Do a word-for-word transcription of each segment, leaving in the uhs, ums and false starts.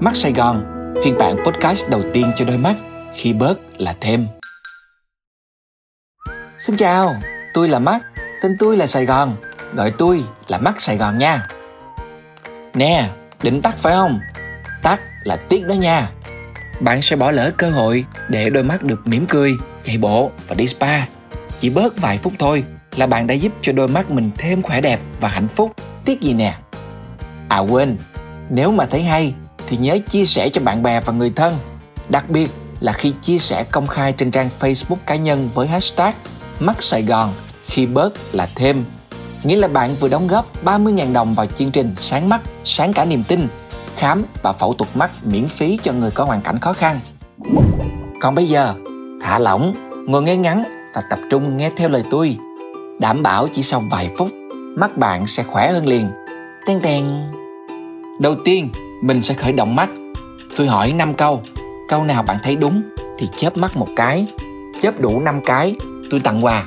Mắt Sài Gòn, phiên bản podcast đầu tiên cho đôi mắt, khi bớt là thêm. Xin chào, tôi là Mắt, tên tôi là Sài Gòn, gọi tôi là Mắt Sài Gòn nha. Nè, định tắt phải không? Tắt là tiếc đó nha. Bạn sẽ bỏ lỡ cơ hội để đôi mắt được mỉm cười, chạy bộ và đi spa. Chỉ bớt vài phút thôi là bạn đã giúp cho đôi mắt mình thêm khỏe đẹp và hạnh phúc, tiếc gì nè. À quên, nếu mà thấy hay thì nhớ chia sẻ cho bạn bè và người thân. Đặc biệt là khi chia sẻ công khai trên trang Facebook cá nhân với hashtag Mắt Sài Gòn khi bớt là thêm. Nghĩa là bạn vừa đóng góp ba mươi nghìn đồng vào chương trình Sáng Mắt, Sáng Cả Niềm Tin, khám và phẫu thuật mắt miễn phí cho người có hoàn cảnh khó khăn. Còn bây giờ, thả lỏng, ngồi ngay ngắn và tập trung nghe theo lời tôi. Đảm bảo chỉ sau vài phút, mắt bạn sẽ khỏe hơn liền. Teng teng. Đầu tiên, mình sẽ khởi động mắt. Tôi hỏi năm câu. Câu nào bạn thấy đúng thì chớp mắt một cái. Chớp đủ năm cái, tôi tặng quà.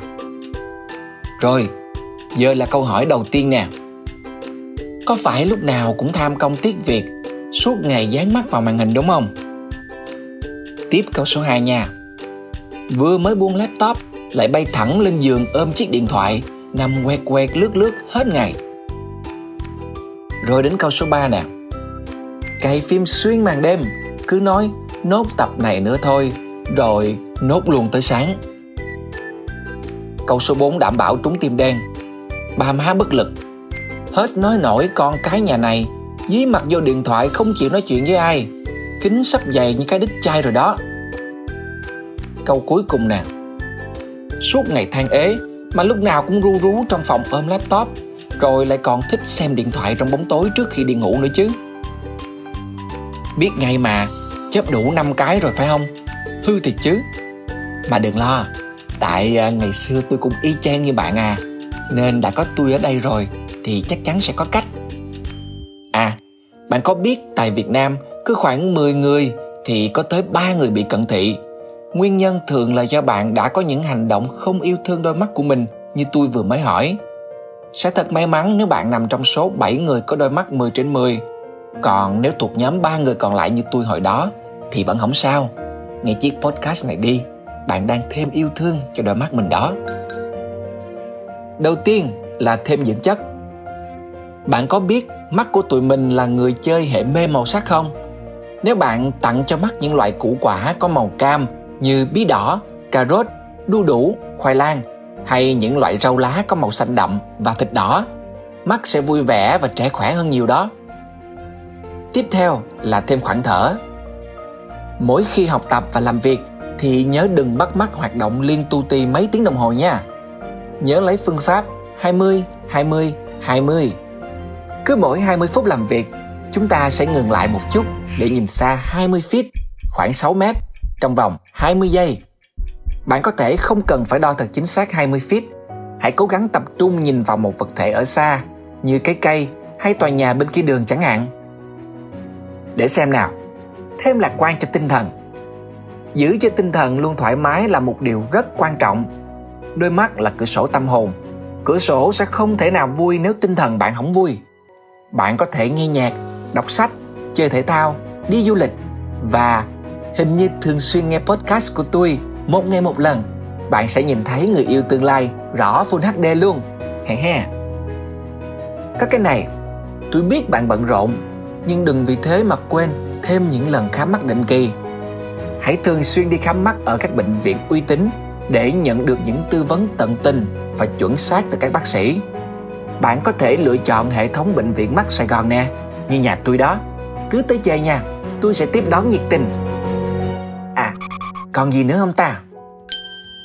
Rồi, giờ là câu hỏi đầu tiên nè. Có phải lúc nào cũng tham công tiếc việc, suốt ngày dán mắt vào màn hình đúng không? Tiếp câu số hai nha. Vừa mới buông laptop, lại bay thẳng lên giường ôm chiếc điện thoại, nằm quẹt quẹt lướt lướt hết ngày. Rồi đến câu số ba nè. Cày phim xuyên màn đêm, cứ nói nốt tập này nữa thôi, rồi nốt luôn tới sáng. Câu số bốn đảm bảo trúng tim đen. Ba má bất lực, hết nói nổi con cái nhà này, dí mặt vô điện thoại không chịu nói chuyện với ai, kính sắp dày như cái đít chai rồi đó. Câu cuối cùng nè. Suốt ngày than ế mà lúc nào cũng ru rú trong phòng ôm laptop, rồi lại còn thích xem điện thoại trong bóng tối trước khi đi ngủ nữa chứ. Biết ngay mà, chớp đủ năm cái rồi phải không? Hư thiệt chứ. Mà đừng lo, tại ngày xưa tôi cũng y chang như bạn à, nên đã có tôi ở đây rồi thì chắc chắn sẽ có cách. À, bạn có biết tại Việt Nam cứ khoảng mười người thì có tới ba người bị cận thị. Nguyên nhân thường là do bạn đã có những hành động không yêu thương đôi mắt của mình như tôi vừa mới hỏi. Sẽ thật may mắn nếu bạn nằm trong số bảy người có đôi mắt mười trên mười. Còn nếu thuộc nhóm ba người còn lại như tôi hồi đó thì vẫn không sao. Nghe chiếc podcast này đi, bạn đang thêm yêu thương cho đôi mắt mình đó. Đầu tiên là thêm dưỡng chất. Bạn có biết mắt của tụi mình là người chơi hệ mê màu sắc không? Nếu bạn tặng cho mắt những loại củ quả có màu cam như bí đỏ, cà rốt, đu đủ, khoai lang, hay những loại rau lá có màu xanh đậm và thịt đỏ, mắt sẽ vui vẻ và trẻ khỏe hơn nhiều đó. Tiếp theo là thêm khoảng thở. Mỗi khi học tập và làm việc thì nhớ đừng bắt mắt hoạt động liên tu ti mấy tiếng đồng hồ nha. Nhớ lấy phương pháp hai mươi hai mươi hai mươi. Cứ mỗi hai mươi phút làm việc, chúng ta sẽ ngừng lại một chút để nhìn xa hai mươi feet, khoảng sáu mét, trong vòng hai mươi giây. Bạn có thể không cần phải đo thật chính xác hai mươi feet. Hãy cố gắng tập trung nhìn vào một vật thể ở xa, như cái cây hay tòa nhà bên kia đường chẳng hạn. Để xem nào, thêm lạc quan cho tinh thần. Giữ cho tinh thần luôn thoải mái là một điều rất quan trọng. Đôi mắt là cửa sổ tâm hồn. Cửa sổ sẽ không thể nào vui nếu tinh thần bạn không vui. Bạn có thể nghe nhạc, đọc sách, chơi thể thao, đi du lịch. Và hình như thường xuyên nghe podcast của tôi một ngày một lần, bạn sẽ nhìn thấy người yêu tương lai rõ Full hát đê luôn. Hè hè. Có cái này, tôi biết bạn bận rộn, nhưng đừng vì thế mà quên thêm những lần khám mắt định kỳ. Hãy thường xuyên đi khám mắt ở các bệnh viện uy tín để nhận được những tư vấn tận tình và chuẩn xác từ các bác sĩ. Bạn có thể lựa chọn hệ thống bệnh viện mắt Sài Gòn nè, như nhà tôi đó. Cứ tới chơi nha, tôi sẽ tiếp đón nhiệt tình. À, còn gì nữa không ta?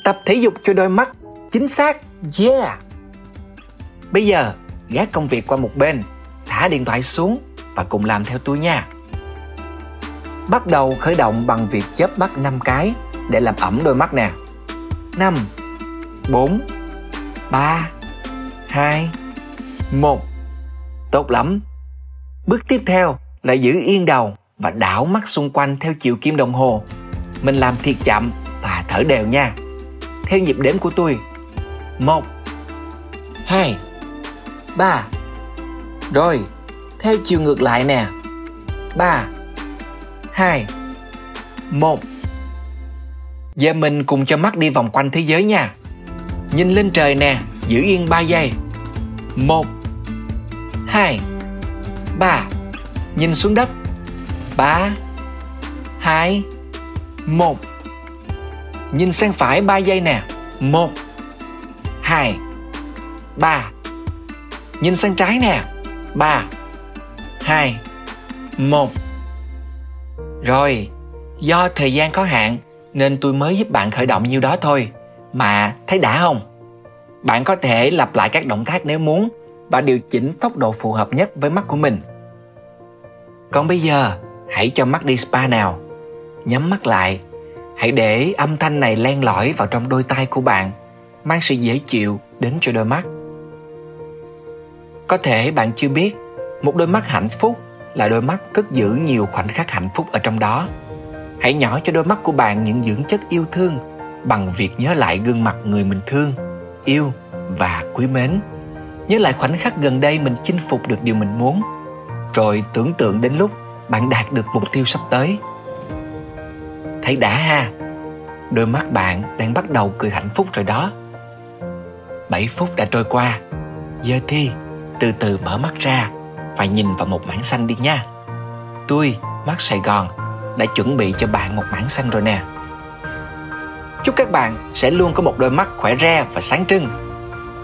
Tập thể dục cho đôi mắt, chính xác, yeah! Bây giờ, gác công việc qua một bên, thả điện thoại xuống và cùng làm theo tôi nha. Bắt đầu khởi động bằng việc chớp mắt năm cái để làm ẩm đôi mắt nè. năm, bốn, ba, hai, một. Tốt lắm. Bước tiếp theo là giữ yên đầu và đảo mắt xung quanh theo chiều kim đồng hồ. Mình làm thiệt chậm và thở đều nha, theo nhịp đếm của tôi. Một, hai, ba. Rồi, theo chiều ngược lại nè. ba, hai, một. Giờ mình cùng cho mắt đi vòng quanh thế giới nha. Nhìn lên trời nè, giữ yên ba giây. Một, hai, ba. Nhìn xuống đất. Ba, hai, một. Nhìn sang phải ba giây nè. Một, hai, ba. Nhìn sang trái nè. Ba, hai, một. Rồi, do thời gian có hạn nên tôi mới giúp bạn khởi động nhiêu đó thôi. Mà thấy đã không? Bạn có thể lặp lại các động tác nếu muốn và điều chỉnh tốc độ phù hợp nhất với mắt của mình. Còn bây giờ, hãy cho mắt đi spa nào. Nhắm mắt lại, hãy để âm thanh này len lỏi vào trong đôi tai của bạn, mang sự dễ chịu đến cho đôi mắt. Có thể bạn chưa biết, một đôi mắt hạnh phúc là đôi mắt cất giữ nhiều khoảnh khắc hạnh phúc ở trong đó. Hãy nhỏ cho đôi mắt của bạn những dưỡng chất yêu thương bằng việc nhớ lại gương mặt người mình thương, yêu và quý mến. Nhớ lại khoảnh khắc gần đây mình chinh phục được điều mình muốn, rồi tưởng tượng đến lúc bạn đạt được mục tiêu sắp tới. Thấy đã ha, đôi mắt bạn đang bắt đầu cười hạnh phúc rồi đó. bảy phút đã trôi qua, giờ thì từ từ mở mắt ra và nhìn vào một mảng xanh đi nha. Tôi, mắt Sài Gòn, đã chuẩn bị cho bạn một mảng xanh rồi nè. Chúc các bạn sẽ luôn có một đôi mắt khỏe re và sáng trưng.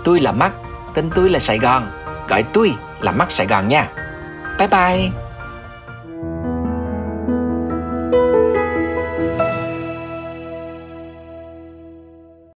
Tôi là mắt, tên tôi là Sài Gòn, gọi tôi là mắt Sài Gòn nha. Bye bye!